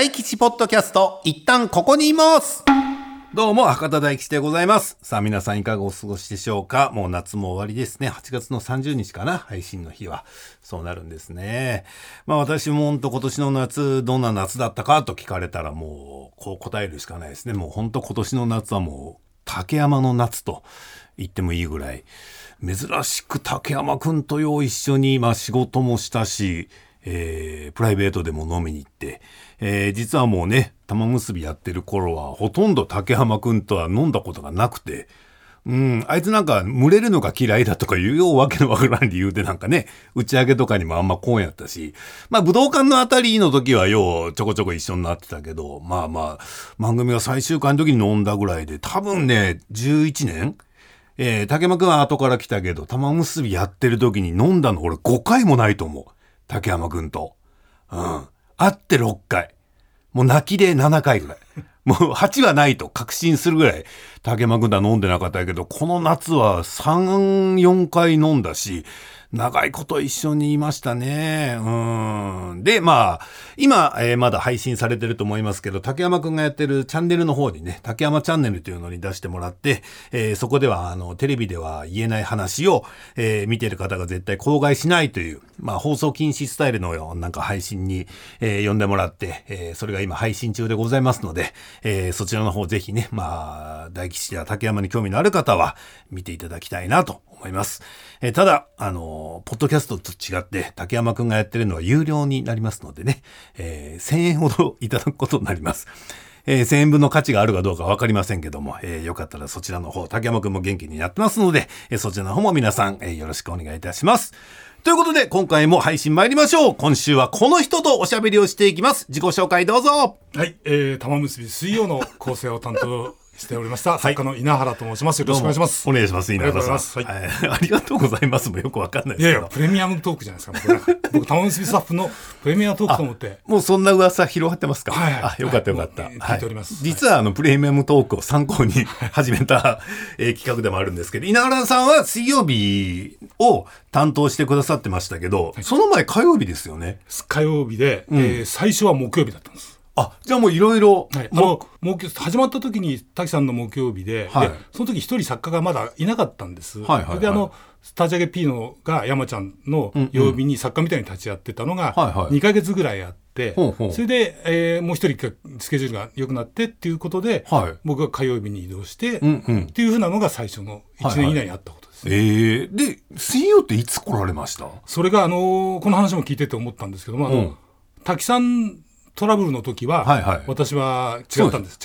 大吉ポッドキャスト、一旦ここにいます。どうも博多大吉でございます。さあ皆さんいかがお過ごしでしょうか。もう夏も終わりですね。8月の30日かな、配信の日はそうなるんですね。まあ私も本当今年の夏どんな夏だったかと聞かれたらもうこう答えるしかないですね。もう本当今年の夏はもう竹山の夏と言ってもいいぐらい、珍しく竹山くんとよう一緒に、まあ、仕事もしたし、プライベートでも飲みに行って、実はもうね玉結びやってる頃はほとんど竹山くんとは飲んだことがなくて、あいつなんか群れるのが嫌いだとかいうようわけのわからん理由でなんかね、打ち上げとかにもあんま来んやったし、まあ武道館のあたりの時はようちょこちょこ一緒になってたけど、まあまあ番組が最終回の時に飲んだぐらいで、多分ね11年竹山くんは後から来たけど、玉結びやってる時に飲んだの俺5回もないと思う。竹山くんと。会って6回。もう泣きで7回ぐらい。もう8はないと確信するぐらい竹山くんとは飲んでなかったけど、この夏は3、4回飲んだし、長いこと一緒にいましたね。で、まあ、今、まだ配信されてると思いますけど、竹山くんがやってるチャンネルの方にね、竹山チャンネルというのに出してもらって、そこでは、テレビでは言えない話を、見てる方が絶対口外しないという、まあ、放送禁止スタイルのようなんか配信に、呼んでもらって、それが今配信中でございますので、そちらの方ぜひね、まあ、大吉や竹山に興味のある方は、見ていただきたいなと思います。ただ、ポッドキャストと違って竹山くんがやってるのは有料になりますのでね、1000円ほどいただくことになります。1000円分の価値があるかどうかわかりませんけども、よかったらそちらの方、竹山くんも元気になってますので、そちらの方も皆さん、よろしくお願いいたします。ということで今回も配信参りましょう。今週はこの人とおしゃべりをしていきます。自己紹介どうぞ。はい、玉結び水曜の構成を担当しておりました作家の稲原と申します。よろしくお願いします。お願いします。稲原さん、ありがとうございますもよくわかんないですけど、いやいやプレミアムトークじゃないですか。僕玉結びスタッフのプレミアムトークと思って。もうそんな噂広がってますか。はい、はい、あよかったよかった、聞いております。実はプレミアムトークを参考に始めた企画でもあるんですけど、稲原さんは水曜日を担当してくださってましたけど、はい、その前火曜日ですよね。火曜日で、最初は木曜日だったんです。あ、じゃあもういろいろ始まった時に滝さんの木曜日 でその時一人作家がまだいなかったんです、で立ち上げ P のが山ちゃんの曜日に作家みたいに立ち会ってたのが2ヶ月ぐらいあって、それで、もう一人スケジュールが良くなってっていうことで、僕が火曜日に移動して、っていう風なのが最初の1年以内にあったことです、で水曜っていつ来られました。それが、この話も聞いてて思ったんですけども、滝さんトラブルの時は、私は違ったんです。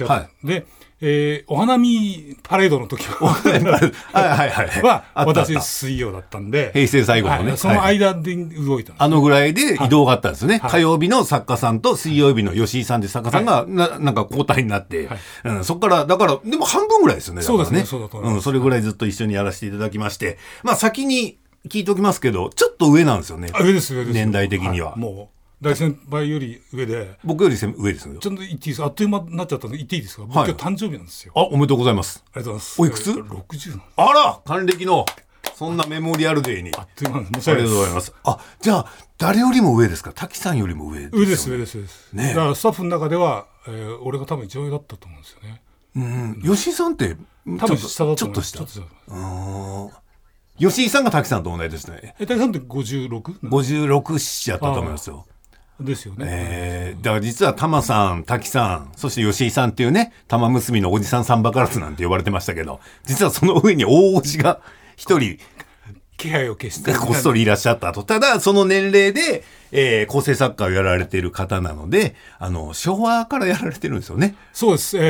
で、お花見パレードの時は、私水曜だったんで、平成最後のね、その間で動いたんです、あのぐらいで移動があったんですね。火曜日の作家さんと水曜日の吉井さんで作家さんが なんか交代になって、そっからだからでも半分ぐらいですよね。そうですね。そうだと思います。それぐらいずっと一緒にやらせていただきまして、まあ先に聞いておきますけど、ちょっと上なんですよね。上です上です。年代的には。もう大先輩より上で、僕より上ですよ。ちょっと言っていいですか。あっという間になっちゃったので言っていいですか。僕今日誕生日なんですよ。あ、おめでとうございます。ありがとうございます。おいくつ？60なんです。あら、還暦のそんなメモリアルデーにあっという間なんです。ありがとうございます。あ、じゃあ誰よりも上ですか。滝さんよりも上ですよね。上です上です上です。ね。だからスタッフの中では、俺が多分上位だったと思うんですよね。吉井さんって多分下だと思う。ちょっと下。吉井さんが滝さんと同じですね。滝さんって 56しちゃったと思いますよ。ですよね。だから実は玉さん、滝さん、そして吉井さんっていうね、玉結びのおじさんサンバカラスなんて呼ばれてましたけど、実はその上に大叔父が一人気配を消してこっそりいらっしゃったと。ただその年齢で、構成作家をやられている方なので、昭和からやられてるんですよね。そうです。バ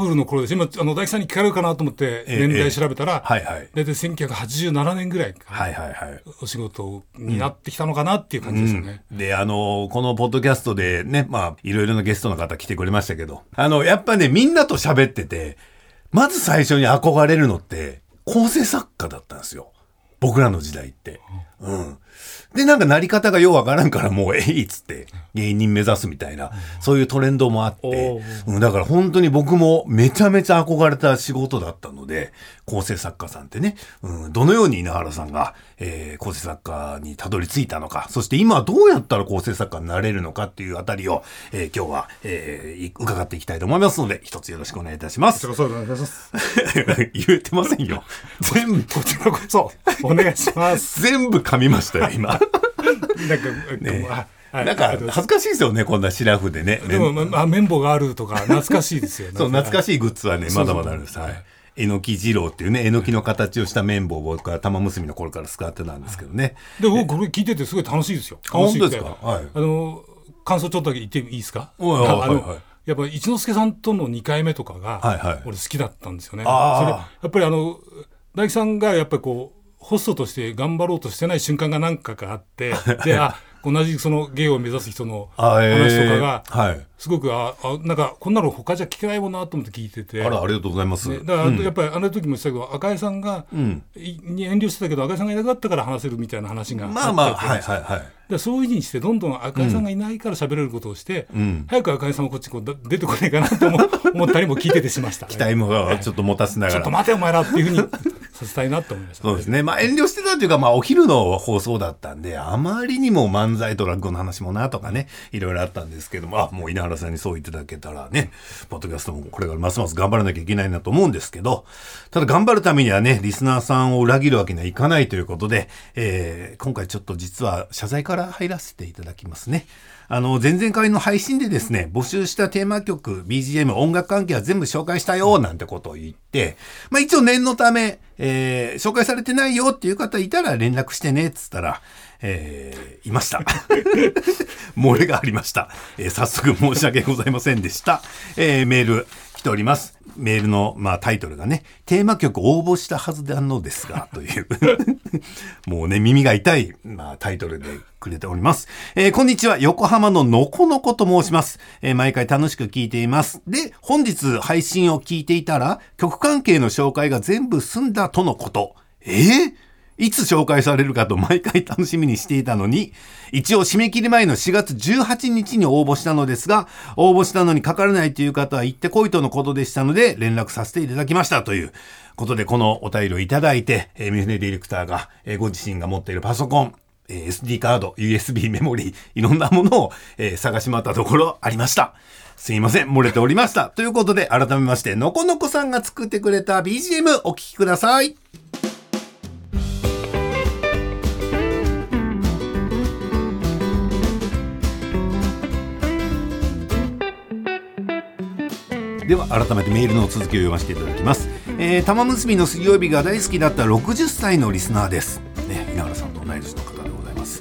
ブルの頃です。今大木さんに聞かれるかなと思って年代調べたら、大体1987年ぐらいから、お仕事になってきたのかなっていう感じですよね。で、このポッドキャストでね、まあいろいろなゲストの方来てくれましたけど、やっぱねみんなと喋ってて、まず最初に憧れるのって構成作家だったんですよ。僕らの時代って、うん。で、なんかなり方がようわからんからもういっつって芸人目指すみたいな、そういうトレンドもあって、うん、だから本当に僕もめちゃめちゃ憧れた仕事だったので、構成作家さんってね、うん、どのように稲原さんが、構成作家にたどり着いたのか、そして今どうやったら構成作家になれるのかっていうあたりを、今日は、伺っていきたいと思いますので、一つよろしくお願いいたします。こちらこそお願いします。言えてませんよ。全部こちらこそお願いします。全部噛みましたよ今。なんか恥ずかしいですよね、こんなシラフでね。でも綿棒があるとか懐かしいですよね。そう、懐かしいグッズはねまだまだあるんです。はい。えのき二郎っていうね、えのきの形をした綿棒を僕は玉結びの頃から使ってたんですけどね。で僕これ聞いててすごい楽しいですよ。楽しい。本当ですか。はい。感想ちょっとだけ言っていいですか。はい。やっぱ一之輔さんとの2回目とかが、はいはい、俺好きだったんですよね。それやっぱり大樹さんがやっぱりこうホストとして頑張ろうとしてない瞬間が何回かあってで同じその芸を目指す人の話とかが、はい、すごくなんかこんなの他じゃ聞けないもんなと思って聞いてて、ありがとうございます、ね、だからやっぱりあの時も言ってたけど、赤井さんが、うん、に遠慮してたけど赤井さんがいなかったから話せるみたいな話があったって、まあまあ、はいはいはい、そういう風にしてどんどん赤井さんがいないから喋れることをして、うん、早く赤井さんもこっちこう出てこないかなと思ったりも聞いててしました、ね、期待もちょっと持たせながら、ちょっと待てお前らっていう風にさせたいなと思いました、ね、そうですね、まあ、遠慮してたというか、まあ、お昼の放送だったんであまりにも漫才と落語の話もなとかね、いろいろあったんですけども、もう稲原さんにそう言っていただけたらね、ポッドキャストもこれからますます頑張らなきゃいけないなと思うんですけど、ただ頑張るためにはね、リスナーさんを裏切るわけにはいかないということで、今回ちょっと実は謝罪から入らせていただきますね。前々回の配信でですね、募集したテーマ曲、BGM、音楽関係は全部紹介したよなんてことを言って、まあ一応念のため、紹介されてないよっていう方いたら連絡してねっつったら、いました。漏れがありました。早速申し訳ございませんでした。メール来ております。メールの、まあ、タイトルがね、テーマ曲応募したはずなのですがというもうね耳が痛い、まあ、タイトルでくれております、こんにちは、横浜ののこのこと申します、毎回楽しく聞いています。で、本日配信を聞いていたら曲関係の紹介が全部済んだとのこと。いつ紹介されるかと毎回楽しみにしていたのに、一応締め切り前の4月18日に応募したのですが、応募したのにかからないという方は行ってこいとのことでしたので、連絡させていただきましたということで、このお便りをいただいて、三船ディレクターがご自身が持っているパソコン、SD カード、USB メモリー、いろんなものを探し回ったところありました。すいません、漏れておりました。ということで、改めまして、のこのこさんが作ってくれた BGM お聴きください。では改めてメールの続きを読ませていただきます、玉結びの水曜日が大好きだった60歳のリスナーです、ね、稲原さんと同い年の方でございます、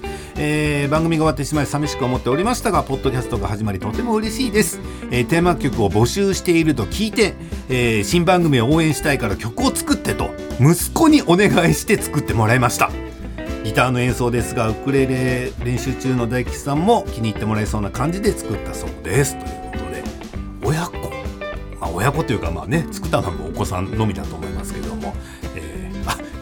番組が終わってしまい寂しく思っておりましたが、ポッドキャストが始まりとても嬉しいです、テーマ曲を募集していると聞いて、新番組を応援したいから曲を作ってと息子にお願いして作ってもらいました。ギターの演奏ですが、ウクレレ練習中の大吉さんも気に入ってもらえそうな感じで作ったそうです。ということで、親子というか、まあね、作ったのもお子さんのみだと思いますけども、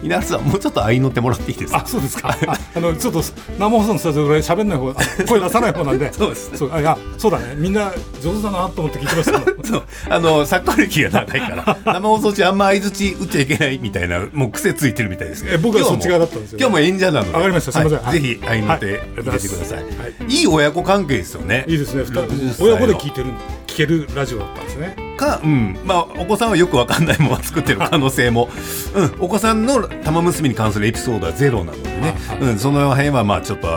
稲原さんもうちょっと相乗ってもらっていいですか。あ、そうですか。ちょっと生放送のスタジオぐらい喋んない方、声出さない方なんでそうですね。そう、そうだね、みんな上手だなと思って聞いてましたそう、作家歴が長いから生放送中あんま相槌打っちゃいけないみたいな、もう癖ついてるみたいですけど、僕はそっち側だったんですよ、ね、今日も演者なので。わかりました、すみません、はい、ぜひ相乗って入れてください、はい、いい親子関係ですよね。いいですね、親子で聞けるラジオだったんですね。お子さんはよくわかんないものは作ってる可能性も、お子さんの玉結びに関するエピソードはゼロなのでね、その辺はまあちょっと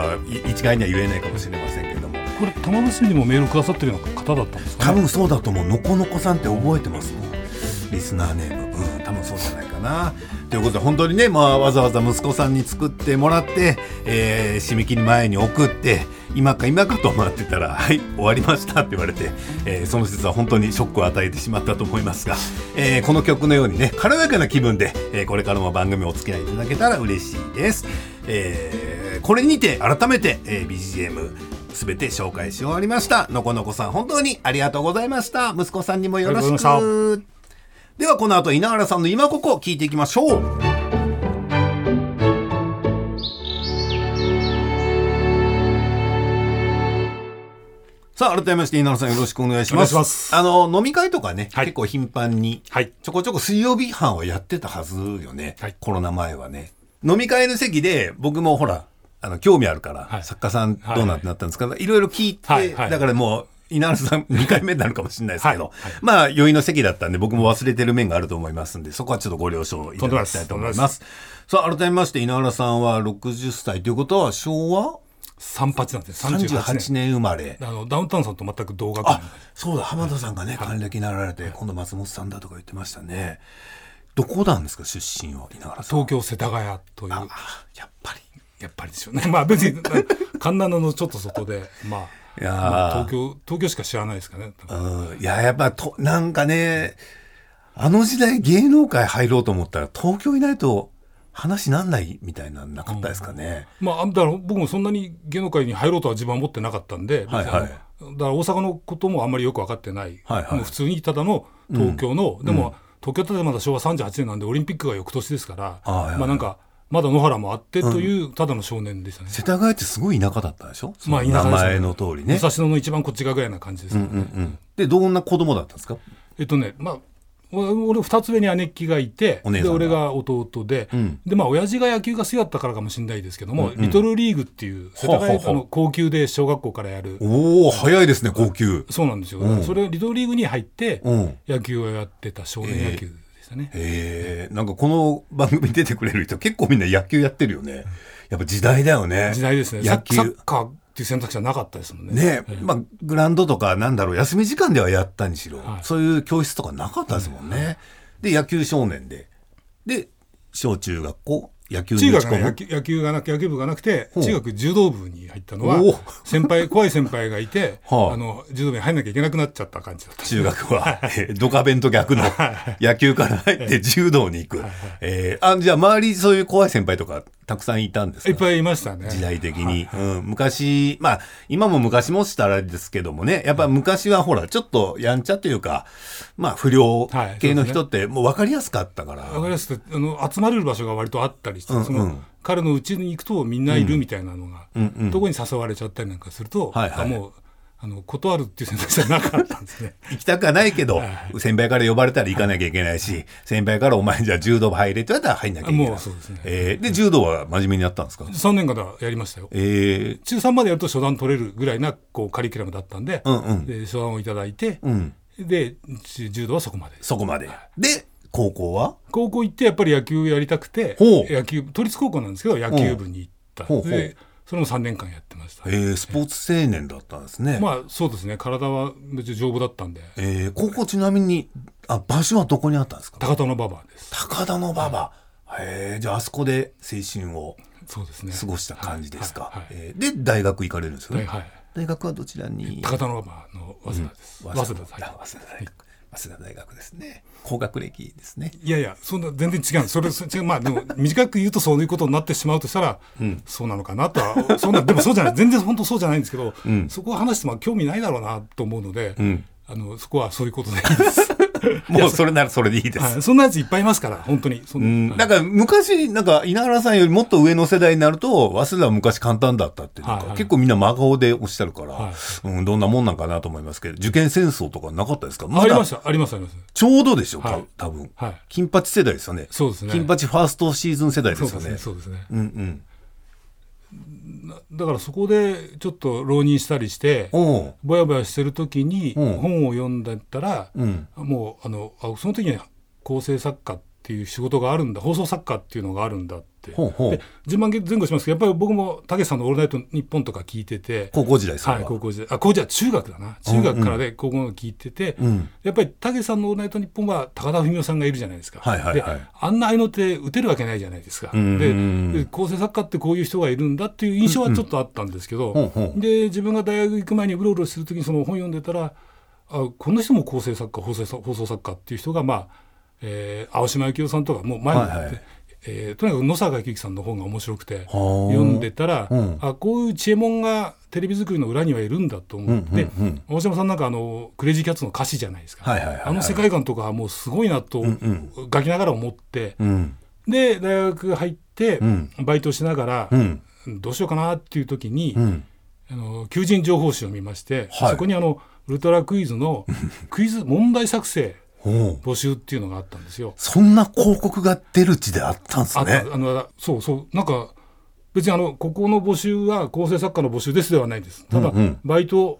一概には言えないかもしれませんけども、これ玉結びにもメールくださってるような方だったんですかね。多分そうだと思う。のこのこさんって覚えてますもん、リスナーネーム、多分そうじゃないかなということで、本当にね、まあ、わざわざ息子さんに作ってもらって、締め切り前に送って今か今かと思ってたら、はい、終わりましたって言われて、その説は本当にショックを与えてしまったと思いますが、この曲のようにね、軽やかな気分で、これからも番組お付き合いいただけたら嬉しいです、これにて改めて、BGM すべて紹介し終わりました。のこのこさん、本当にありがとうございました。息子さんにもよろしく。ではこの後、稲原さんの今ここを聞いていきましょう。さあ改めまして稲田さんよろしくお願いします。飲み会とかね、はい、結構頻繁に、はい、ちょこちょこ水曜日班はやってたはずよね、はい、コロナ前はね。飲み会の席で僕もほら興味あるから、はい、作家さんどうなってなったんですか、はい、いろいろ聞いて、はいはい、だからもう稲田さん2回目になるかもしれないですけど、はいはい、まあ余韻の席だったんで僕も忘れてる面があると思いますんで、そこはちょっとご了承いただきたいと思います。さあ改めまして稲田さんは60歳ということは昭和38なんです。38年生まれ。ダウンタウンさんと全く同学年。あ、そうだ、浜田さんがね、還、はい、暦になられて、はい、今度松本さんだとか言ってましたね。どこなんですか出身は、稲原さん。東京世田谷という。あ、やっぱりですよね。まあ別に神奈のちょっと外で、まあ、いや、まあ、東京しか知らないですかね。うん、いややっぱとなんかね、あの時代芸能界入ろうと思ったら東京いないと。話なんないみたいななかったですかね、うん、まあだから僕もそんなに芸能界に入ろうとは自分は思ってなかったんで、はいはい、だから大阪のこともあんまりよく分かってない、はいはい、もう普通にただの東京の、うん、でも、うん、東京ってまだ昭和38年なんでオリンピックが翌年ですから、はいはい、まあなんかまだ野原もあってというただの少年でしたね、うん、世田谷ってすごい田舎だったでしょ、まあ、名前の通りね、武蔵野の一番こっち側ぐらいな感じですからね、うんうんうん、でどんな子供だったんですか。まあ俺2つ上に姉貴がいて、で俺が弟で、うん、でまあ親父が野球が好きだったからかもしれないですけども、うんうん、リトルリーグっていう世田谷の高級で小学校からやる。おー早いですね高級。そうなんですよ、うん、それリトルリーグに入って野球をやってた少年野球でしたね。なんかこの番組出てくれる人結構みんな野球やってるよね。やっぱ時代だよね。時代ですね。野球サッカーっていう選択肢はなかったですもんね。ねえ、まあ、グラウンドとかなんだろう、休み時間ではやったにしろ、はい、そういう教室とかなかったですもんね、うん、で野球少年で小中学校野球に打ち込む、野球部がなくて中学柔道部に入ったのは怖い先輩がいて、はあ、柔道部に入んなきゃいけなくなっちゃった感じだった。中学はドカベンと逆の野球から入って柔道に行く、はいはいはい、じゃあ周りそういう怖い先輩とかたくさんいたんですか。いっぱいいましたね時代的に、はいはい、うん、昔まあ今も昔もしたらですけどもね、やっぱ昔はほらちょっとやんちゃというか、まあ不良系の人ってもう分かりやすかったから、はい、分かりやすくて集まれる場所が割とあったり、その、うんうん、彼の家に行くとみんないるみたいなのが、うんうんうん、どこに誘われちゃったりなんかすると、はいはい、もう断るっていう選択肢はなかったんですね行きたくはないけど、はい、先輩から呼ばれたら行かなきゃいけないし、はい、先輩からお前じゃあ柔道部入れって言われたら入んなきゃいけない。もうそうですね、で柔道は真面目にやったんですか。3年間やりましたよ、中3までやると初段取れるぐらいなこうカリキュラムだったん で、うんうん、で初段をいただいて、うん、で柔道はそこまで、はい、で高校行ってやっぱり野球やりたくて、都立高校なんですけど野球部に行った。でそれも3年間やってました。スポーツ青年だったんですね。まあそうですね、体はめっちゃ丈夫だったんで、高校ちなみに場所はどこにあったんですか。高田馬場です。高田馬場、じゃああそこで青春を過ごした感じですか。そうですね、はいはいはい、で大学行かれるんですよね、はいはい、大学はどちらに。高田馬場の早稲田です、うん、早稲田大学早稲田大学ですね。高学歴ですね。いやいや、そんな全然違う。それ違う、まあでも短く言うとそういうことになってしまうとしたら、うん、そうなのかなとは、そんなでもそうじゃない、全然本当そうじゃないんですけど、うん、そこは話しても興味ないだろうなと思うので、うん、そこはそういうことでいいです。もうそれならそれでいいです。はい、そんなやついっぱいいますから本当に。うん、なんか昔なんか稲原さんよりもっと上の世代になると早稲田は昔簡単だったっていうか、はいはい、結構みんな真顔でおっしゃるから、はい、うん、どんなもんなんかなと思いますけど、受験戦争とかなかったですか。まだあります。ちょうどでしょ、はい、多分、はい、金八世代ですよね。そうですね。金八ファーストシーズン世代ですよね。そうですね。うんうん。だからそこでちょっと浪人したりしてぼやぼやしてる時に本を読んだったら、うん、もうその時に構成作家っていう仕事があるんだ、放送作家っていうのがあるんだって順番前後しますけど、やっぱり僕もたけしさんのオールナイトニッポンとか聞いてて、高校時代ですか。はい、高校時代、高校時代中学だな、中学からで高校の聞いてて、うんうん、やっぱりたけしさんのオールナイトニッポンは高田文雄さんがいるじゃないですか、はいはいはい、であんな愛の手打てるわけないじゃないですか、うんうん、で構成作家ってこういう人がいるんだっていう印象はちょっとあったんですけど、うんうん、で自分が大学行く前にうろうろする時にその本読んでたら、この人も構成作家、放送作家っていう人が、まあ青島幸男さんとかもう前になって、はいはい、とにかく野坂幸之さんの本が面白くて読んでたら、うん、こういう知恵者がテレビ作りの裏にはいるんだと思って、うんうんうん、大島さんなんかクレイジーキャッツの歌詞じゃないですか、はいはいはいはい、世界観とかはもうすごいなと、うんうん、書きながら思って、うん、で大学入って、うん、バイトしながら、うん、どうしようかなっていう時に、うん、求人情報誌を見まして、はい、そこにウルトラクイズのクイズ問題作成募集っていうのがあったんですよ。そんな広告が出る地であったんですね。そうそう、なんか別にここの募集は構成作家の募集ですではないです。ただ、うんうん、バイト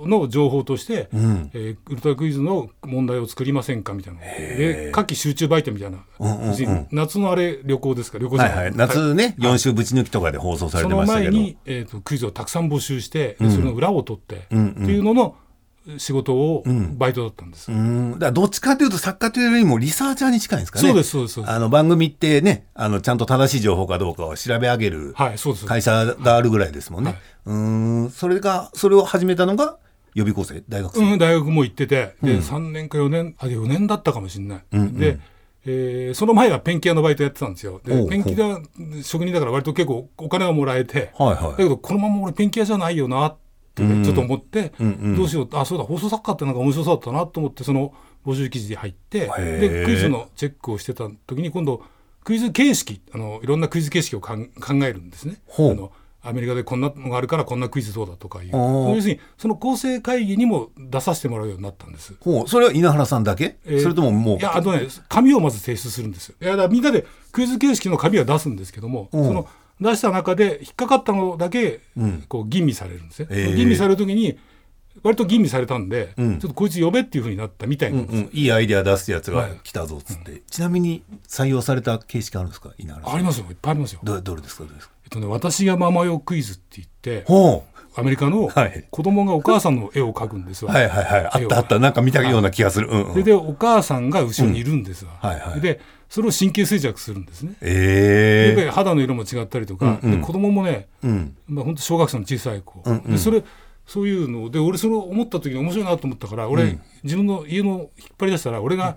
の情報として、うん、ウルトラクイズの問題を作りませんかみたいなで、夏季集中バイトみたいな、うんうんうん、夏のあれ旅行ですか、旅行じゃない、はいはい、夏ね、はい、4週ぶち抜きとかで放送されてましたけど、その前に、クイズをたくさん募集して、うん、それの裏を取って、うんうん、っていうのの仕事をバイトだったんです。うん、だからどっちかというと作家というよりもリサーチャーに近いんですかね。そうですそうですそうです。番組ってね、ちゃんと正しい情報かどうかを調べ上げる会社があるぐらいですもんね。はい、そうです。それを始めたのが予備校生、大学生。うん、大学も行ってて、で、うん、3年か4年、あ、4年だったかもしれない。うんうん、で、その前はペンキ屋のバイトやってたんですよ。でペンキ屋職人だから割と結構お金はもらえて、はいはい、だけどこのまま俺ペンキ屋じゃないよなってちょっと思って、うんうんうん、どうしよう、あ、そうだ、放送作家ってなんか面白そうだったなと思って、その募集記事で入って、でクイズのチェックをしてた時に今度クイズ形式、いろんなクイズ形式を考えるんですね。アメリカでこんなのがあるからこんなクイズどうだとかいう、要するにその構成会議にも出させてもらうようになったんです。ほう、それは稲原さんだけ、それとももういや、ね、紙をまず提出するんですよ。いや、だからみんなでクイズ形式の紙は出すんですけども、その出した中で引っかかったのだけこう吟味されるんですね。吟味されるときに割と吟味されたんで、ちょっとこいつ呼べっていう風になったみたいなんです。うんうん、いいアイデア出すやつが来たぞっつって、はい、うん、ちなみに採用された形式あるんですか、稲原さん。ありますよ、いっぱいありますよ。どれですか、どれですか。私がママよクイズって言って、アメリカの子供がお母さんの絵を描くんですよ。はいはいはい、あったあった、なんか見たような気がする。うんうん、でお母さんが後ろにいるんですわ。うん、はいはい、でそれを神経衰弱するんですね。やっぱり肌の色も違ったりとか、うんうん、で子供もね、うん、まあ、本当小学生の小さい子、うんうん、でそういうので、俺それを思った時に面白いなと思ったから、俺、うん、自分の家の引っ張り出したら俺が、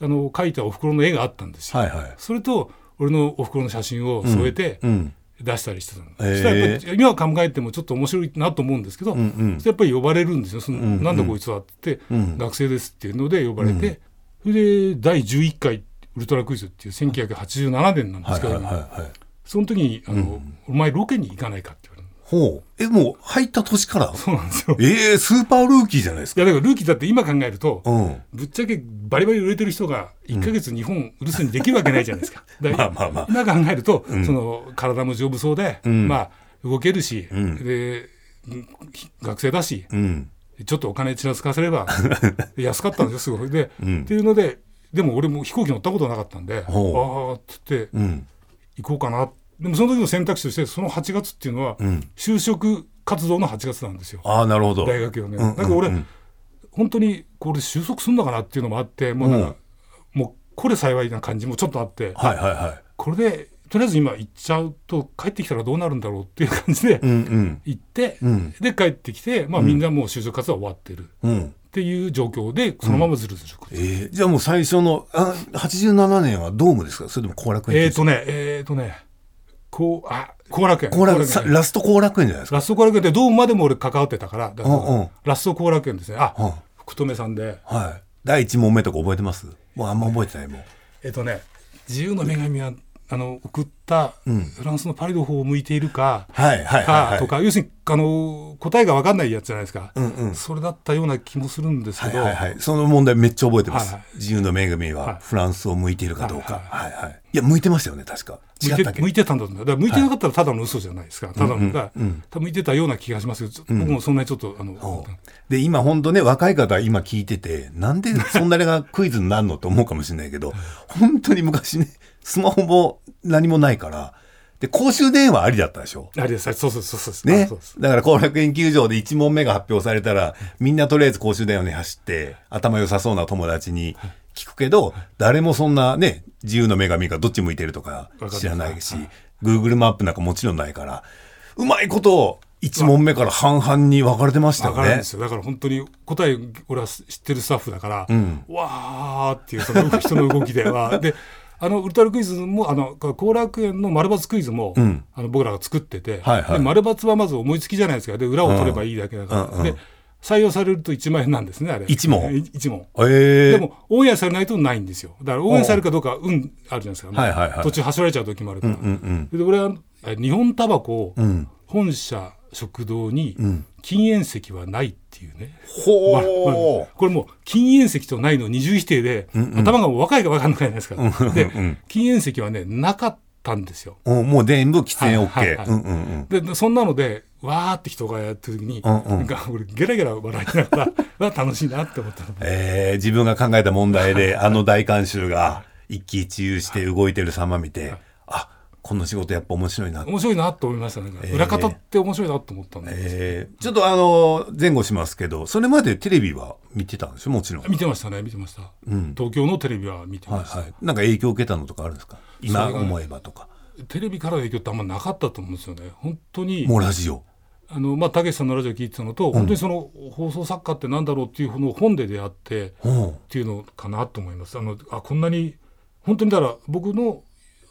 うん、描いたおふくろの絵があったんですよ。はいはい、それと俺のおふくろの写真を添えて、うんうん、出したりしてたの。そしたらやっぱり今考えてもちょっと面白いなと思うんですけど、うんうん、やっぱり呼ばれるんですよ。うんうん、なんだこいつはって、うん、学生ですっていうので呼ばれて、うん、それで第11回ウルトラクイズっていう1987年なんですけど、はいはいはいはい、その時にうん、お前ロケに行かないかって言われる。ほう、もう入った年から。そうなんですよ。スーパールーキーじゃないですか。いや、だからルーキーだって今考えると、うん、ぶっちゃけバリバリ売れてる人が1ヶ月日本売る人にできるわけないじゃないですか。だからまあまあまあ、今考えると、うん、体も丈夫そうで、うん、まあ動けるし、うん、で学生だし、うん、ちょっとお金ちらつかせれば安かったんですよ、すごい。で、うん、っていうので、でも俺も飛行機乗ったことなかったんで、あーっつって、うん、行こうかなって。でもその時の選択肢として、その8月っていうのは就職活動の8月なんですよ。うん、ああ、なるほど。大学4年。だから俺、うんうんうん、本当にこれ就職するのかなっていうのもあって、もうなんか、うん、もうこれ幸いな感じもちょっとあって、はいはいはい、これでとりあえず今行っちゃうと帰ってきたらどうなるんだろうっていう感じで行って、うんうん、で帰ってきて、まあ、みんなもう就職活動は終わってる。うんうんっていう状況でそのままずるずるく、じゃあもう最初の87年はドームですか、それとも後楽園ですか。後楽園。ラスト後楽園じゃないですか。ラスト後楽園ってドームまでも俺関わってたから、うんうん、ラスト後楽園ですね。あ、うん、福留さんで、はい、第1問目とか覚えてます？もうあんま覚えてないもん。自由の女神は送ったフランスのパリの方を向いているか、うん、はいはいはいはい、とか、要するに答えが分かんないやつじゃないですか、うんうん、それだったような気もするんですけど、はいはいはい、その問題めっちゃ覚えてます、はいはい、自由の女神はフランスを向いているかどうか、はいはいはいはい、いや向いてましたよね、確か違ったっけ、向いてたんだと思う。だから向いてなかったらただの嘘じゃないですか、はい、ただの、うんうん、向いてたような気がしますけど、うん、僕もそんなにちょっとで今本当ね、若い方今聞いててなんでそんなれがクイズになるのと思うかもしれないけど本当に昔ね、スマホも何もないからで、公衆電話ありだったでしょ。ありです、そうそうそうそう、ね、そうです。だから後楽園球場で1問目が発表されたら、みんなとりあえず公衆電話に走って頭良さそうな友達に聞くけど、誰もそんなね、自由の女神がどっち向いてるとか知らないし、 Google マップなんかもちろんないから、うまいことを1問目から半々に分かれてましたよね。分かるんですよ。だから本当に答え俺は知ってるスタッフだから、うん、わーっていうその人の動きではで、ウルトラクイズも後楽園の丸×クイズも、うん、僕らが作ってて、はいはい、で丸×はまず思いつきじゃないですか。で裏を取ればいいだけだから、うん、で採用されると1万円なんですね、あれ1問1問、でも応援されないとないんですよ。だから応援されるかどうか運あるじゃないですか、ね、はいはいはい、途中走られちゃう時もあるから、うんうんうん、で俺は日本タバコ本社食堂に禁煙席はないっていうね、うんまあまあ、これもう禁煙席とないの二重否定で、うんうん、頭がもう若いか分かんないじゃないですか、うん、で、うん、禁煙席はねなかったんですよ。もう全部喫煙 OK で、そんなのでわーって人がやってる時に、うんうん、なんか俺ゲラゲラ笑いながら楽しいなって思ったの、自分が考えた問題であの大観衆が一喜一憂して動いてる様見てあこの仕事やっぱ面白いなと思いましたね、裏方って面白いなと思ったんです、ちょっと前後しますけど、それまでテレビは見てたんでしょ？もちろん見てましたね、見てました、うん、東京のテレビは見てました、はいはい、なんか影響を受けたのとかあるんですか？今思えばとか、テレビからの影響ってあんまなかったと思うんですよね。本当にもうラジオ、たけしさんのラジオ聞いてたのと、うん、本当にその放送作家ってなんだろうっていうのを本で出会って、うん、っていうのかなと思います。こんなに本当にだから僕の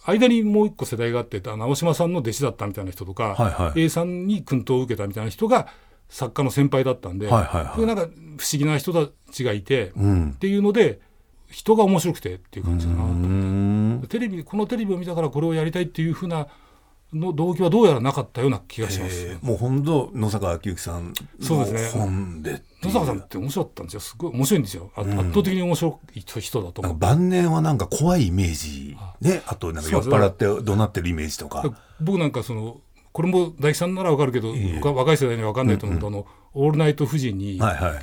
間にもう一個世代があって、青島さんの弟子だったみたいな人とか、はいはい、A さんに薫陶を受けたみたいな人が作家の先輩だったんで、はいはいはい、それなんか不思議な人たちがいて、うん、っていうので人が面白くてっていう感じだなと思って、このテレビを見たからこれをやりたいっていう風なの動機はどうやらなかったような気がします、もう本当野坂昭之さんの本で、野坂さんって面白かったんですよ。すごい面白いんですよ、うん、圧倒的に面白い人だと思う。晩年はなんか怖いイメージ、ね、あとなんか酔っ払って怒鳴ってるイメージとか、僕なんかそのこれも大樹さんなら分かるけど、若い世代には分かんないと思うと、うんうん、オールナイト富士に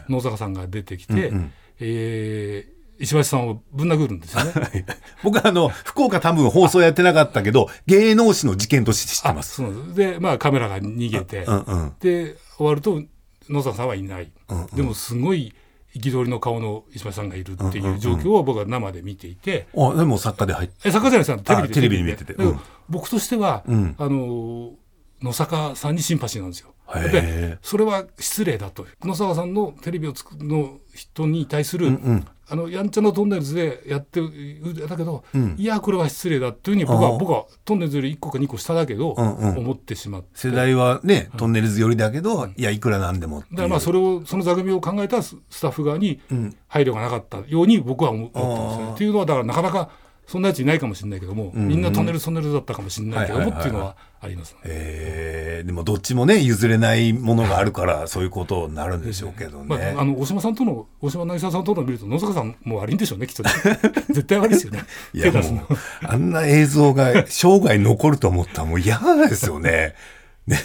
野坂さんが出てきて、はいはい、石橋さんをぶん殴るんですよね僕は福岡多分放送やってなかったけど芸能史の事件として知ってます。そうなんです。で、まあ、カメラが逃げて、うんうん、で終わると野坂さんはいない、うんうん、でもすごい憤りの顔の石橋さんがいるっていう状況を僕は生で見ていて、うんうんうん、あでも作家で入って作家じゃないですか、テレビで見てて、うん、僕としては、うん、野坂さんにシンパシーなんですよ。でそれは失礼だと、野坂さんのテレビを作るの人に対する、うんうん、やんちゃなトンネルズでやってるだけど、うん、いやこれは失礼だというふうに僕はトンネルズより1個か2個下だけど、うんうん、思ってしまって、世代はねトンネルズよりだけど、うん、いやいくらなんでもっていう、だからまあその座組を考えたスタッフ側に配慮がなかったように僕は思ってますね。というのはだからなかなかそんなやついないかもしれないけども、みんなトンネルだったかもしれないけども、っていうのはありますね。でもどっちもね譲れないものがあるからそういうことになるんでしょうけどね。まあ、大島渚さんとの見ると野坂さんも悪いんでしょうねきっと、ね、絶対悪いですよねいやもうあんな映像が生涯残ると思ったらもう嫌ですよねね、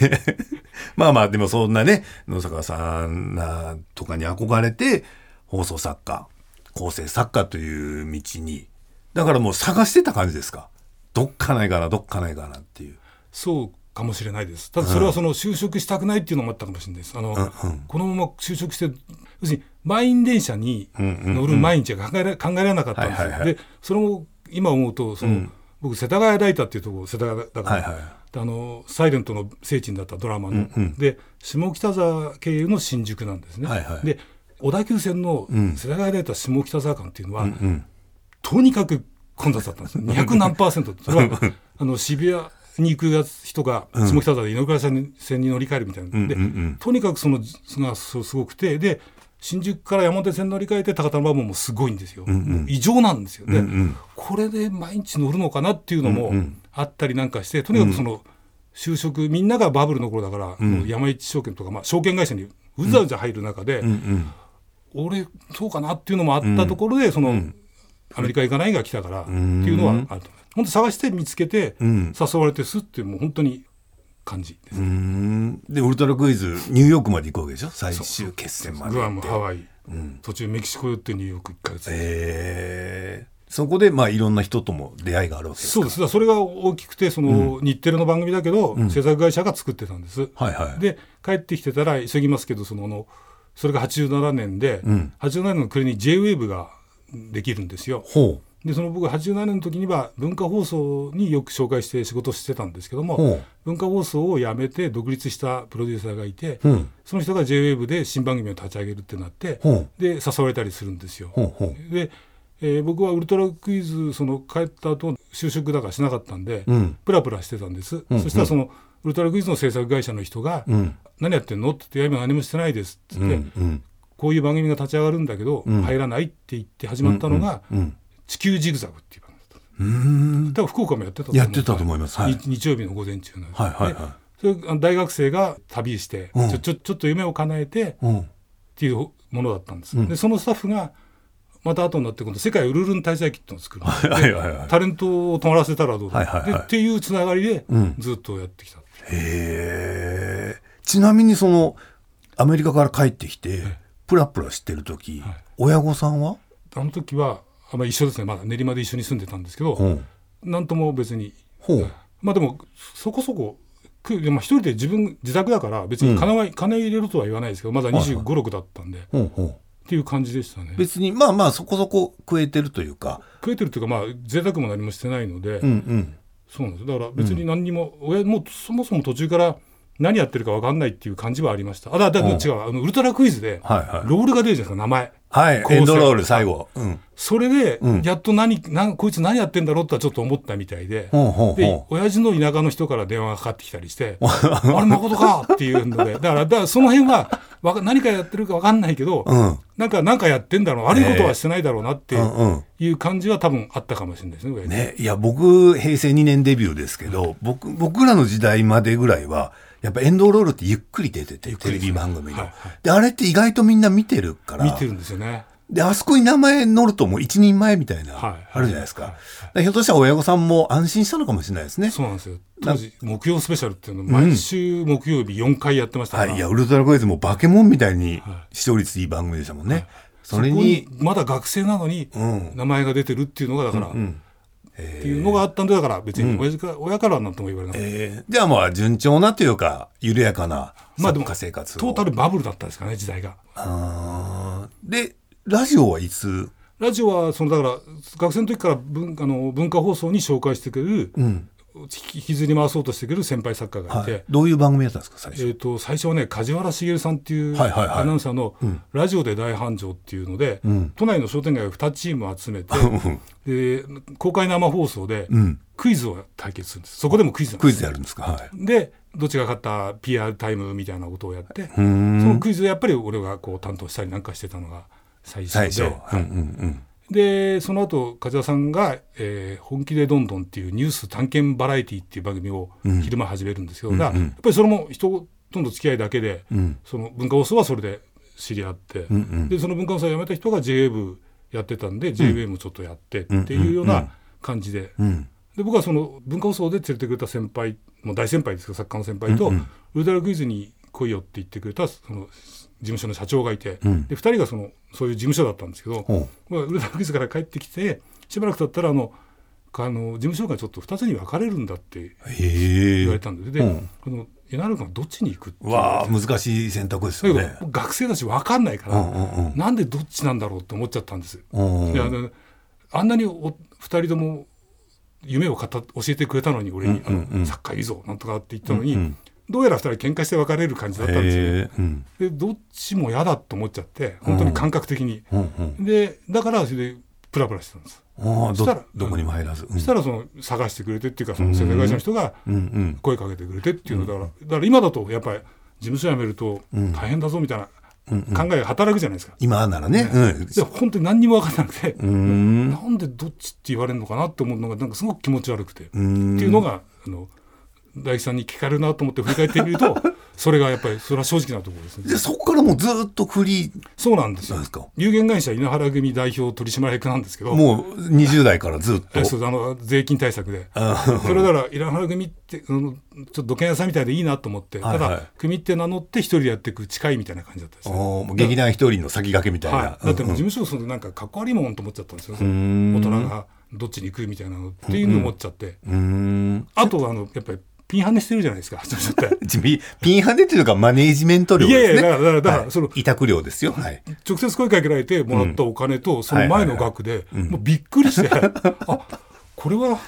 まあまあでもそんなね野坂さんなとかに憧れて放送作家、構成作家という道に、だからもう探してた感じですか？どっかないかなっていう。そうかもしれないです。ただそれはその就職したくないっていうのもあったかもしれないです。このまま就職して、要するに満員電車に乗る毎日が考えられなかったんですよ、はいはいはい、でそれも今思うとうん、僕世田谷ライターっていうところ、世田谷だから、はいはい、サイレントの聖地になったドラマの、うんうん、で下北沢経由の新宿なんですね、はいはい、で小田急線の世田谷ライター下北沢間っていうのは、うんうんとにかく混雑だったんですよ。200何%それは渋谷に行く人が下北沢で井の頭線に乗り換えるみたいなで、うんうんうん、とにかくそのがすごくて、で新宿から山手線乗り換えて高田馬場もすごいんですよ、うんうん、異常なんですよ、で、うんうん、これで毎日乗るのかなっていうのもあったりなんかして、とにかくその就職、みんながバブルの頃だから、うん、山一証券とか、まあ、証券会社にうざうざ入る中で、うんうん、俺そうかなっていうのもあったところで、うん、その、うんアメリカ行かないが来たからっていうのはあると思う。本当探して見つけて、うん、誘われてすってもう本当に感じです、ね、でウルトラクイズニューヨークまで行くわけでしょ、最終決戦までグアムハワイ、うん、途中メキシコ寄ってニューヨーク1ヶ月、そこでまあいろんな人とも出会いがあるわけですか。そうです。それが大きくてうん、日テレの番組だけど、うん、制作会社が作ってたんです、はいはい、で帰ってきてたら急ぎますけどそれが87年で、うん、87年の暮れに J-WAVE ができるんですよ。ほうで僕87年の時には文化放送によく紹介して仕事してたんですけども、文化放送を辞めて独立したプロデューサーがいて、うん、その人が J-WAVE で新番組を立ち上げるってなってで誘われたりするんですよ。ほうほうで、僕はウルトラクイズ帰った後就職だからしなかったんで、うん、プラプラしてたんです、うん、そしたらウルトラクイズの制作会社の人が、うん、何やってんのって言って、いや何もしてないですって言って、うんうんこういう番組が立ち上がるんだけど、うん、入らないって言って始まったのが、うんうん、地球ジグザグっていう番組だった。多分福岡もやってたと思います。日曜日の午前中なんです、はいはいはい、それ大学生が旅して、うん、ちょっと夢を叶えて、うん、っていうものだったんです、うん、でそのスタッフがまた後になって今度世界ウルルン滞在キットを作る、はいはいはい、タレントを泊まらせたらどうだ、はいはいはい、っていうつながりでずっとやってきた、うん、へー。ちなみにそのアメリカから帰ってきてプラプラしてる時、はい、親御さんはあの時はあまり一緒ですね。まだ練馬で一緒に住んでたんですけど、うん、なんとも別に、まあでもそこそこでも一人で自宅だから別に金入れるとは言わないですけど、まだ25、6だったんで、はいはい、っていう感じでしたね。別にまあまあそこそこ食えてるというかまあ贅沢も何もしてないので、うんうん、そうなんです。だから別に何にも、うん、もうそもそも途中から何やってるか分かんないっていう感じはありました。だから違う、ウルトラクイズでロールが出るじゃないですか、名前、はい、エンドロール最後、うん、それでやっとこいつ何やってんだろうってちょっと思ったみたいで、うん、で親父の田舎の人から電話がかかってきたりしてあれ誠かっていうのでだからその辺は何かやってるか分かんないけど、うん、なんかやってんだろう、悪いことはしてないだろうなっていう感じは多分あったかもしれないです ね。いや僕平成2年デビューですけど、うん、僕らの時代までぐらいはやっぱエンドロールってゆっくり出てて、テレビ番組の、はいはい、であれって意外とみんな見てるから見てるんですよね。であそこに名前乗るともう一人前みたいな、はい、あるじゃないですか、はいはいはい、ひょっとしたら親御さんも安心したのかもしれないですね。そうなんですよ。当時木曜スペシャルっていうの毎週木曜日4回やってましたから、うんはい、いやウルトラクイズもバケモンみたいに視聴率いい番組でしたもんね、はい、そこにまだ学生なのに名前が出てるっていうのがだから、うんうんっていうのがあったんで、だから別に親からはなんとも言われなかった、じゃあまあ順調なというか緩やかな作家生活を、まあ、でもトータルバブルだったんですかね時代が。あでラジオはそのだから学生の時から文化放送に紹介してくれる、うん、引きずり回そうとしてくれる先輩作家がいて、はい、どういう番組だったんですか最初。最初はね梶原茂さんっていうアナウンサーのラジオで大繁盛っていうので、うん、都内の商店街を2チーム集めて、うん、で公開生放送でクイズを対決するんです。そこでもクイズなんです。クイズやるんですか、はい、でどっちが勝った PR タイムみたいなことをやって、そのクイズをやっぱり俺がこう担当したりなんかしてたのが最初、はいうんうんうん、でその後梶田さんが、本気でどんどんっていうニュース探検バラエティっていう番組を昼間始めるんですけど、うん、だからやっぱりそれも人との付き合いだけで、うん、その文化放送はそれで知り合って、うんうん、でその文化放送を辞めた人が J-WAVE やってたんで、うん、J-WAVE もちょっとやってっていうような感じで、うんうんうん、で僕はその文化放送で連れてくれた先輩もう大先輩ですけど作家の先輩と、うんうん、ウルトラクイズに来いよって言ってくれたその事務所の社長がいて、うん、で2人がそういう事務所だったんですけど、ウルトラクイズから帰ってきてしばらく経ったら事務所がちょっと2つに分かれるんだって言われたんで、なるかどっちに行くっていうわ難しい選択ですよね。学生だし分かんないから、うんうんうん、なんでどっちなんだろうって思っちゃったんです、うんうん、いやあんなに2人とも夢を教えてくれたのに俺に、うんうんうん、作家いいぞなんとかって言ったのに、うんうん、どうやら2人喧嘩して別れる感じだったんですよ、うん、でどっちも嫌だと思っちゃって本当に感覚的に、うんうん、でだからそれでプラプラしてたんです。どこにも入らず、うん、そしたら探してくれてっていうかその制作会社の人が声かけてくれてっていうのだから、うん、だから今だとやっぱり事務所辞めると大変だぞみたいな考えが働くじゃないですか、うんうん、今ならね、うん、で本当に何にも分からなくて、うん、なんでどっちって言われるのかなって思うのがなんかすごく気持ち悪くて、うん、っていうのが大木さんに聞かれるなと思って振り返ってみるとそれがやっぱりそれは正直なところですね。でそこからもうずっとフリーそうなんですよ。有限会社稲原組代表取締役なんですけどもう20代からずっとそう税金対策でそれだから稲原組ってちょっと土建屋さんみたいでいいなと思って、はいはい、ただ組って名乗って一人でやっていく近いみたいな感じだったですね。もう劇団一人の先駆けみたいな、はい、だってもう事務所なんかかっこ悪いもんと思っちゃったんですよ。大人がどっちに行くみたいなのっていうのを思っちゃって、うんうん、あとやっぱりピンハネしてるじゃないですかピンハネっていうかマネージメント料ですね。だからその委託料ですよ、はい、直接声かけられてもらったお金とその前の額でもうびっくりしてあこれは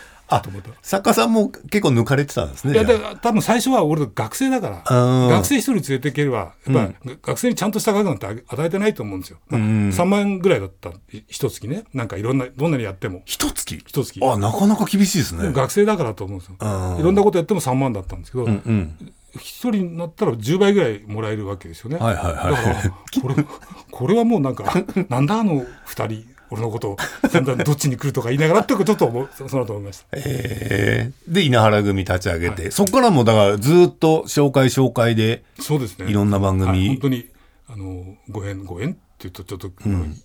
と思った。作家さんも結構抜かれてたんですね。いやだから多分最初は俺学生だから学生一人連れていければやっぱ、うん、学生にちゃんとした額なんて与えてないと思うんですよ、まあ、3万円ぐらいだった一月ね。なんかいろんなどんなにやっても一月あなかなか厳しいですね。学生だからと思うんですよ。いろんなことやっても3万だったんですけど、うんうん、一人になったら10倍ぐらいもらえるわけですよね、はいはいはい、だからこれはもうなんかなんだあの2人俺のことをだんだんどっちに来るとか言いながらってことと思うその後思いました、で稲原組立ち上げて、はい、そこからもだからずっと紹介でそうですねいろんな番組、はい、本当にご縁って言うとちょっと、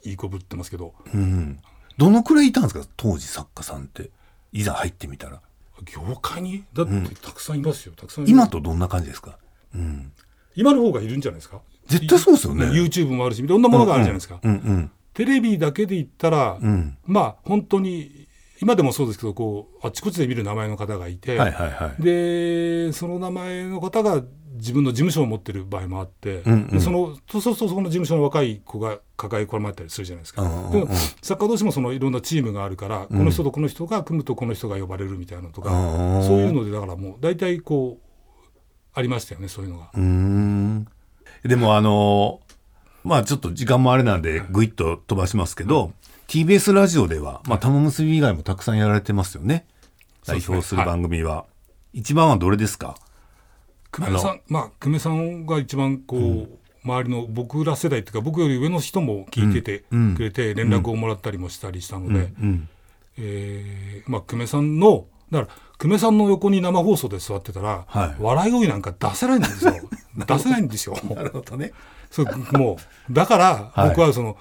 いいこぶってますけど、うん、どのくらいいたんですか当時作家さんっていざ入ってみたら業界にだってたくさんいますよ、うん、たくさんいます。今とどんな感じですか、うん、今の方がいるんじゃないですか絶対そうですよね YouTube もあるしいろんなものがあるじゃないですか、うんうんうんうん、テレビだけで言ったら、うん、まあ本当に今でもそうですけどこうあっちこっちで見る名前の方がいて、はいはいはい、でその名前の方が自分の事務所を持ってる場合もあって、うんうん、そうするとそこの事務所の若い子が抱え込まれたりするじゃないですか、うんうんうん、でも作家同士もそのいろんなチームがあるから、うん、この人とこの人が組むとこの人が呼ばれるみたいなのとか、うん、そういうのでだからもう大体こうありましたよねそういうのがうーんでもまあちょっと時間もあれなんでぐいっと飛ばしますけど、はい、TBS ラジオでは、まあ、玉結び以外もたくさんやられてますよね、はい、代表する番組は、はい、一番はどれですか久米さんが一番こう、うん、周りの僕ら世代というか僕より上の人も聞いててくれて連絡をもらったりもしたりしたので、うんうんまあ、久米さんのだから久米さんの横に生放送で座ってたら、はい、笑い声なんか出せないんですよ出せないんですよなるほど、ね、そうもうだから僕はその、はい、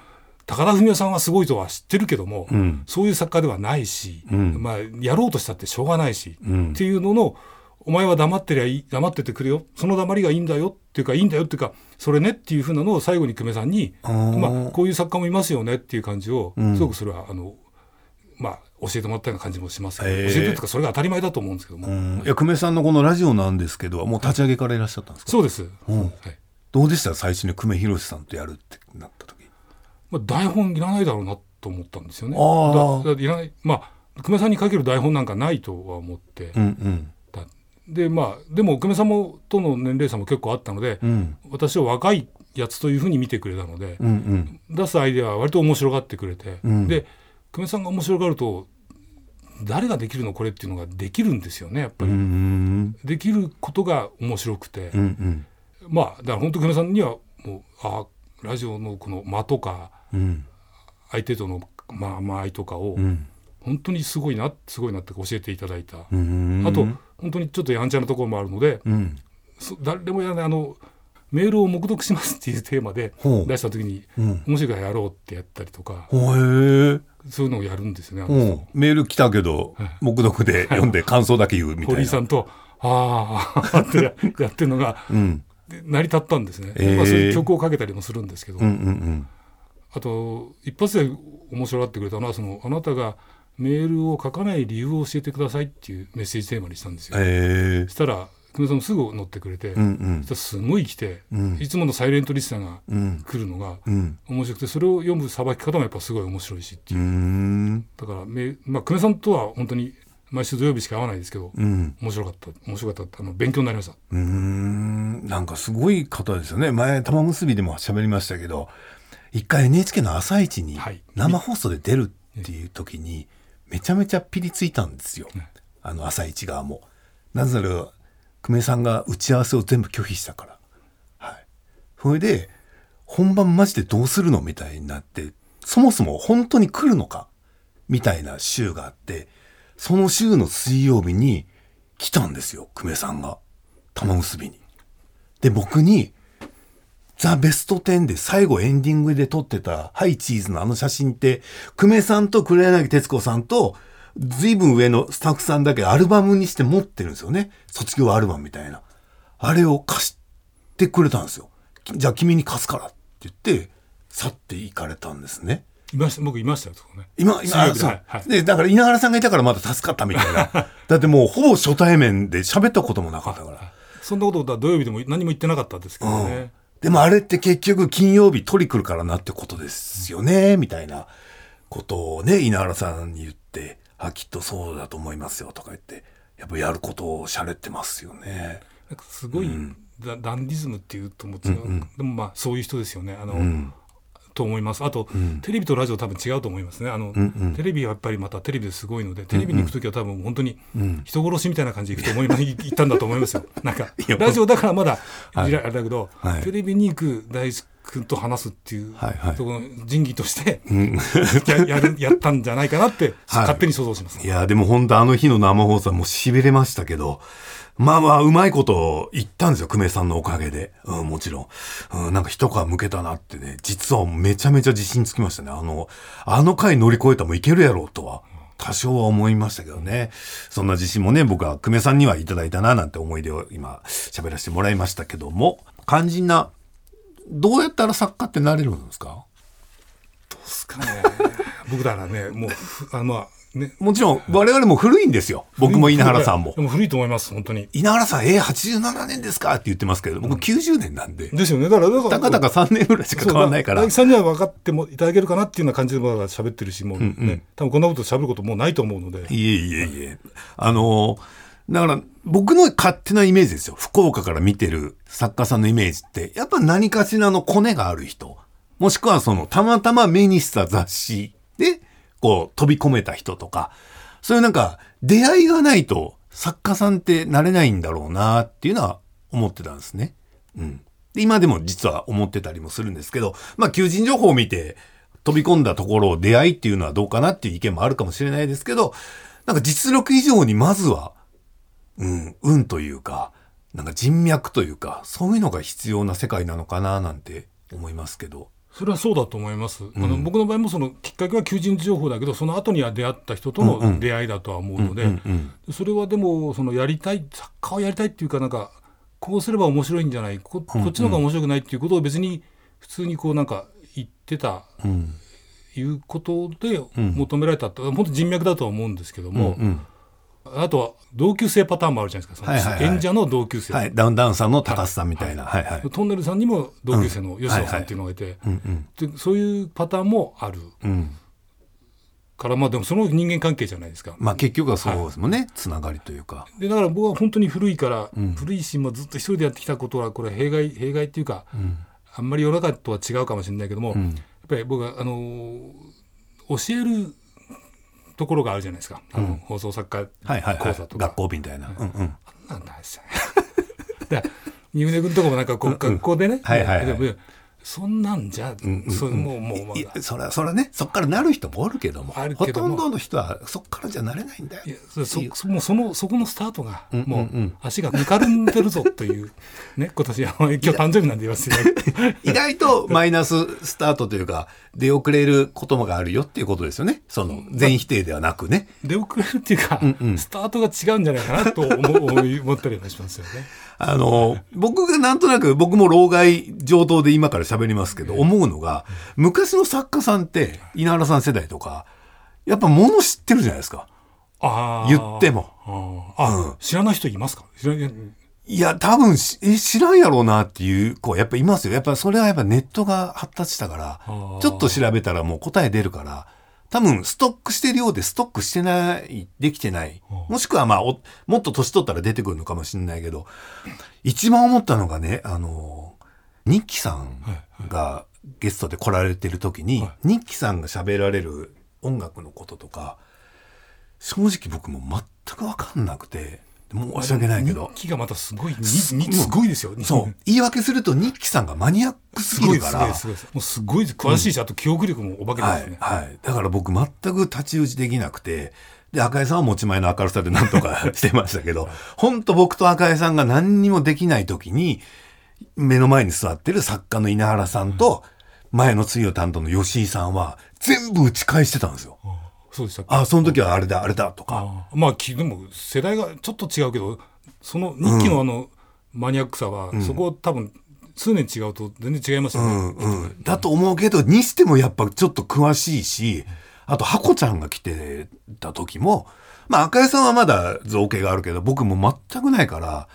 高田文夫さんはすごいとは知ってるけども、うん、そういう作家ではないし、うんまあ、やろうとしたってしょうがないし、うん、っていうののお前は黙っててくれよその黙りがいいんだよっていうかいいんだよっていうかそれねっていう風なのを最後に久米さんにまあ、こういう作家もいますよねっていう感じを、うん、すごくそれはまあ、教えてもらったような感じもしますけど、教えてるとかそれが当たり前だと思うんですけども、うん、いや久米さんのこのラジオなんですけどもう立ち上げからいらっしゃったんですかそうです、うんはい、どうでした最初に久米宏さんとやるってなった時、まあ、台本いらないだろうなと思ったんですよねだいらない、まあ、久米さんに書ける台本なんかないとは思って、うんうんでまあ、でも久米さんもとの年齢差も結構あったので、うん、私を若いやつというふうに見てくれたので、うんうん、出すアイデアは割と面白がってくれて、うん、で久米さんが面白がると誰ができるのこれっていうのができるんですよねやっぱり、うんうん、できることが面白くて、うんうん、まあだから本当久米さんにはもうラジオのこの間とか、うん、相手との間合いとかを、うん、本当にすごいなって教えていただいた、うんうん、あと本当にちょっとやんちゃなところもあるので、うん、誰でもやらないメールを目読しますっていうテーマで出した時に、うん、面白いからやろうってやったりとか、そういうのをやるんですねメール来たけど、はい、目読で読んで感想だけ言うみたいな、はい、堀井さんとってやってるのが、うん、成り立ったんですね、まあ、そういう曲をかけたりもするんですけど、うんうんうん、あと一発で面白がってくれたのはあなたがメールを書かない理由を教えてくださいっていうメッセージテーマにしたんですよ、そしたら久米さんもすぐ乗ってくれて、うんうん、そしたらすごい来て、うん、いつものサイレントリスナーが来るのが面白くてそれを読むさばき方もやっぱすごい面白いしっていう、だから、まあ、久米さんとは本当に毎週土曜日しか会わないですけど、うん、面白かった勉強になりましたなんかすごい方ですよね前玉結びでも喋りましたけど一回 NHK の朝一に生放送で出るっていう時に、はいめちゃめちゃピリついたんですよ、ね、朝一側もなぜなら久米さんが打ち合わせを全部拒否したから、はい、それで本番マジでどうするのみたいになってそもそも本当に来るのかみたいな週があってその週の水曜日に来たんですよ久米さんが玉結びにで僕にザ・ベスト10で最後エンディングで撮ってたハイチーズの写真って久米さんと黒柳徹子さんと随分上のスタッフさんだけアルバムにして持ってるんですよね卒業アルバムみたいなあれを貸してくれたんですよじゃあ君に貸すからって言って去っていかれたんですね僕いましたよそこね今そう、はい、でだから稲原さんがいたからまだ助かったみたいなだってもうほぼ初対面で喋ったこともなかったからそんなことだ土曜日でも何も言ってなかったんですけどね、うんでもあれって結局金曜日取り来るからなってことですよね、うん、みたいなことをね稲原さんに言ってきっとそうだと思いますよとか言ってやっぱやることをしゃれてますよねなんかすごい、うん、ダンディズムっていうと思って、うんうん、でもまあそういう人ですよねうん、と思いますあと、うん、テレビとラジオ多分違うと思いますねうんうん、テレビはやっぱりまたテレビですごいのでテレビに行くときは多分本当に人殺しみたいな感じで行くと思います、うん、行ったんだと思いますよなんかラジオだからまだあれだけど、はい、テレビに行く大好君と話すっていう、はいはい、そこの仁義として、うん、やったんじゃないかなって勝手に想像します、はい、いやでも本当あの日の生放送も痺れましたけど、まあまあうまいこと言ったんですよ、久米さんのおかげで、うん、もちろん、うん、なんか一皮むけたなってね、実はめちゃめちゃ自信つきましたね。あの回乗り越えたらもういけるやろうとは多少は思いましたけどね。そんな自信もね、僕は久米さんにはいただいたななんて思い出を今喋らせてもらいましたけども、肝心などうやったら作家ってなれるんですか？どうですかね。僕だからね、もうね、もちろん我々も古いんですよ、僕も稲原さんも。でも古いと思います、本当に。稲原さん87年ですかって言ってますけど、僕90年なんで、うん、ですよね。だからたかだか3年ぐらいしか変わらないから、大木さんには分かってもいただけるかなっていうような感じでまだ喋ってるし、もうね、うんうん、多分こんなこと喋ることもうないと思うので。いえいえいえ、だから僕の勝手なイメージですよ、福岡から見てる作家さんのイメージって、やっぱ何かしらのコネがある人、もしくはそのたまたま目にした雑誌でこう飛び込めた人とか、そういうなんか出会いがないと作家さんってなれないんだろうなっていうのは思ってたんですね、うん、で今でも実は思ってたりもするんですけど、まあ求人情報を見て飛び込んだところ、出会いっていうのはどうかなっていう意見もあるかもしれないですけど、なんか実力以上にまずは、うん、運というか、なんか人脈というか、そういうのが必要な世界なのかななんて思いますけど。それはそうだと思います、うん、僕の場合もそのきっかけは求人情報だけど、その後には出会った人との出会いだとは思うので、うんうん、それはでもそのやりたい、作家をやりたいっていうか、なんかこうすれば面白いんじゃない、こっちの方が面白くないっていうことを別に普通にこうなんか言ってた、うん、いうことで求められたって、うん、本当人脈だとは思うんですけども、うんうん、あとは同級生パターンもあるじゃないですか、はいはいはい、演者の同級生、はい、ダウンタウンさんの高須さんみたいな、はいはいはい、トンネルさんにも同級生の吉野さんっていうのがいて、うんはいはいうんうん、そういうパターンもある、うん、から、まあでもその人間関係じゃないですか、まあ、結局はそうですもんね、はい、つながりというかで、だから僕は本当に古いから、うん、古いし、まあ、ずっと一人でやってきたことはこれ弊害っていうか、うん、あんまり世の中とは違うかもしれないけども、うん、やっぱり僕は教えるところがあるじゃないですか、うん、放送作家講座とか、はいはいはい、学校みたいな、うんうん、あんなんないですよね。三船君とかもなんか学校でね、はいはいはい、そんなんじゃ、うんうん、もうそれはね、そっからなる人もおるけども、ほとんどの人はそっからじゃなれないんだよ。いやそこのスタートが、うんうんうん、もう足がぬかるんでるぞというね、今年は今日誕生日なんで言わせていただく。意外とマイナススタートというか出遅れることがあるよっていうことですよね。その全否定ではなくね、出遅れるっていうか、うんうん、スタートが違うんじゃないかなと思ったりもしますよね。僕がなんとなく、僕も老害上等で今から喋りますけど、思うのが、昔の作家さんって、稲原さん世代とか、やっぱ物知ってるじゃないですか。言っても。うん、知らない人いますか？いや、多分、知らんやろうなっていう子はやっぱいますよ。やっぱそれはやっぱネットが発達したから、ちょっと調べたらもう答え出るから、多分ストックしてるようでストックしてない、できてない。もしくはまあ、もっと年取ったら出てくるのかもしれないけど、一番思ったのがね、ニッキさんがゲストで来られてる時に、はいはい、ニッキさんが喋られる音楽のこととか、正直僕も全く分かんなくて、申し訳ないけど。ニッキがまたすごい、すごいですよ。そう。言い訳するとニッキさんがマニアックすぎるから。すごい詳しいし、あと記憶力もお化けですね、はい。はい。だから僕全く太刀打ちできなくて、で、赤江さんは持ち前の明るさでなんとかしてましたけど、ほんと僕と赤江さんが何にもできない時に、目の前に座ってる作家の稲原さんと、前の次を担当の吉井さんは、全部打ち返してたんですよ。そうでしたっけ？その時はあれだとか。まあ、でも世代がちょっと違うけど、その日記のマニアックさは、うん、そこ多分数年違うと全然違いますよね、うんうんうん。だと思うけど、にしてもやっぱちょっと詳しいし、あとハコちゃんが来てた時も、まあ赤江さんはまだ造形があるけど、僕も全くないから、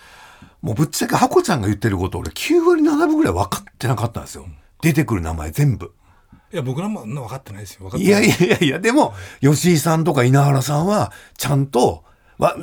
もうぶっちゃけハコちゃんが言ってること俺9割7分ぐらい分かってなかったんですよ。出てくる名前全部。いや、僕らも分かってないですよ。いや、でも、吉井さんとか稲原さんは、ちゃんと、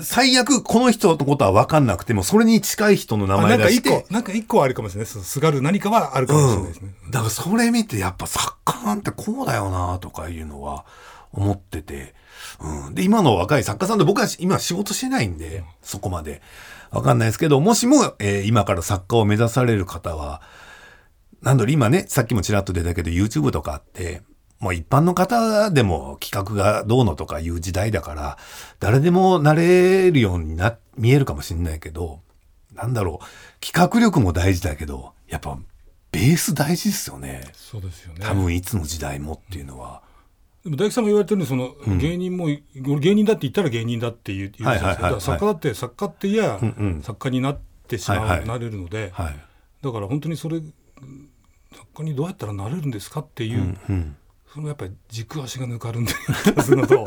最悪この人のことは分かんなくても、それに近い人の名前出して。なんか一個はあるかもしれないです。すがる何かはあるかもしれないですね。うん、だからそれ見て、やっぱ作家なんてこうだよなとかいうのは思ってて、うん。で、今の若い作家さんで僕は今仕事してないんで、そこまで。分かんないですけど、もしも、今から作家を目指される方は、なんだろう、今ね、さっきもちらっと出たけど YouTube とかあって、もう一般の方でも企画がどうのとかいう時代だから、誰でもなれるように見えるかもしれないけど、なんだろう、企画力も大事だけど、やっぱベース大事ですよね。そうですよね。多分いつの時代もっていうのは。でも大吉さんが言われてるのその、うん、芸人も芸人だって言ったら芸人だって言うじゃないですか。だから作家だって作家っていや、うんうん、作家になってしまう、はいはい、なれるので、はい、だから本当にそれ作家にどうやったらなれるんですかっていう、うんうん、そのやっぱり軸足が抜かるんだすのと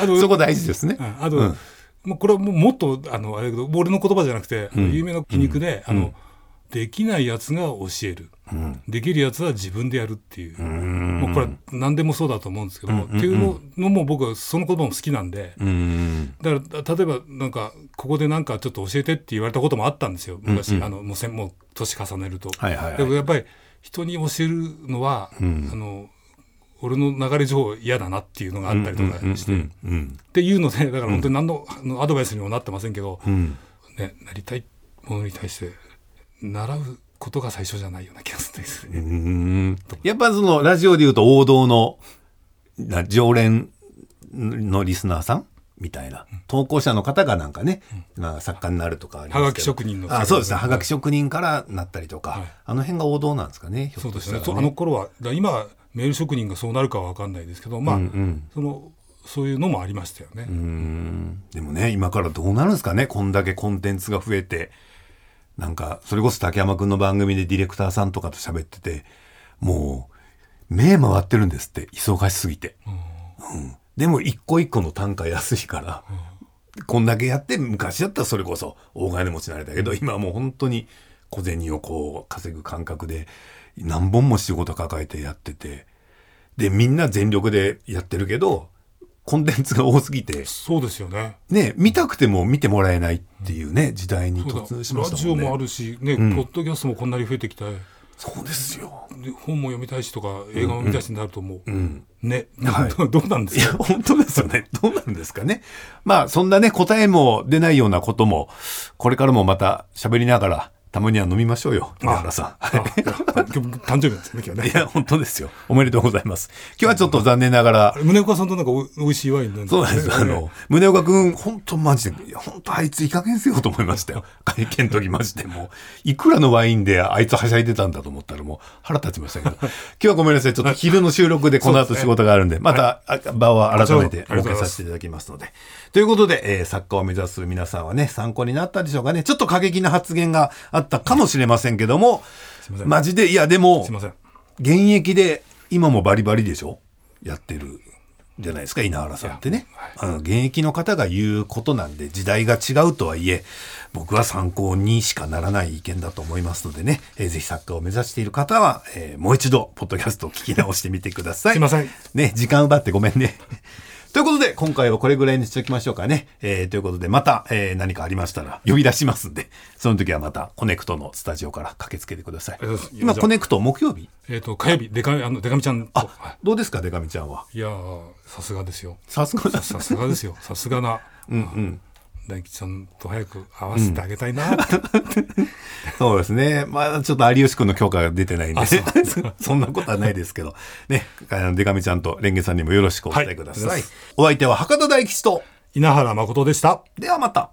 あとそこ大事ですね。あと、うん、もうこれは もっとあれだけど俺の言葉じゃなくて、うん、有名な皮肉で、うん、できないやつが教える、うん、できるやつは自分でやるっていう、もうこれは何でもそうだと思うんですけど、うんうんうん、っていうのも僕はその言葉も好きなんで、うんうん、だから例えばなんかここでなんかちょっと教えてって言われたこともあったんですよ昔、うんうん、もう年重ねると、はいはいはい、でもやっぱり人に教えるのは、うん、俺の流れ上嫌だなっていうのがあったりとかして、うんうんうんうん、っていうのでだから本当に何のアドバイスにもなってませんけど、うんね、なりたいものに対して習うことが最初じゃないような気がするんですね。やっぱそのラジオでいうと王道の常連のリスナーさんみたいな、うん、投稿者の方がなんかね、うん、まあ、作家になるとかありますけど、はがき職人の、あ、そうですね、はがき職人からなったりとか、はい、あの辺が王道なんですかね。そうですね。あの頃はだ今メール職人がそうなるかは分かんないですけど、まあ、うんうん、そういうのもありましたよね。でもね、今からどうなるんですかね。こんだけコンテンツが増えて、なんかそれこそ竹山くんの番組でディレクターさんとかと喋ってて、もう目回ってるんですって、忙しすぎて、うんうん、でも一個一個の単価安いから、うん、こんだけやって、昔だったらそれこそ大金持ちになれたけど、今はもう本当に小銭をこう稼ぐ感覚で何本も仕事抱えてやってて、でみんな全力でやってるけどコンテンツが多すぎて、そうですよ ね見たくても見てもらえないっていうね、時代に突入しましたもんね。ラジオもあるし、ね、うん、ポッドキャストもこんなに増えてきて、そうですよ。で本も読みたいしとか映画も見たいしになると思う、うんうん、ね、はい、どうなんですか。いや本当ですよね。どうなんですかね。まあそんなね、答えも出ないようなこともこれからもまた喋りながら、たまには飲みましょうよ、宮原さん。誕生日なんですね、今日ね。いや本当ですよ。おめでとうございます。今日はちょっと残念ながら、宗岡さんとなんかおいしいワインなんですね。そうです。宗岡くん本当マジで、本当あいついい加減せよと思いましたよ。会見の時マジでもういくらのワインであいつはしゃいでたんだと思ったらもう腹立ちましたけど。今日はごめんなさい。ちょっと昼の収録でこの後仕事があるんで、また場は改めてお受けさせていただきますので。ということで、作家を目指す皆さんはね、参考になったでしょうかね。ちょっと過激な発言があったかもしれませんけども、マジで、いやでも現役で今もバリバリでしょ、やってるじゃないですか、稲原さんってね、はい、現役の方が言うことなんで、時代が違うとはいえ僕は参考にしかならない意見だと思いますのでね、ぜひ作家を目指している方は、もう一度ポッドキャストを聞き直してみてください。すいませんね、時間奪ってごめんね。ということで今回はこれぐらいにしておきましょうかね、ということでまた、何かありましたら呼び出しますんで、その時はまたコネクトのスタジオから駆けつけてください。今コネクト木曜日、火曜日、デカミちゃんと、あ、どうですかデカミちゃんは。いやさすがですよ、さすがですよ、さすがな、うんうん、大吉さんと早く会わせてあげたいな、うん、そうですね。まあちょっと有吉君の許可が出てないんで そんなことはないですけどね、でかみちゃんとレンゲさんにもよろしくお伝えください、はい、お相手は博多大吉と稲原誠でした。ではまた。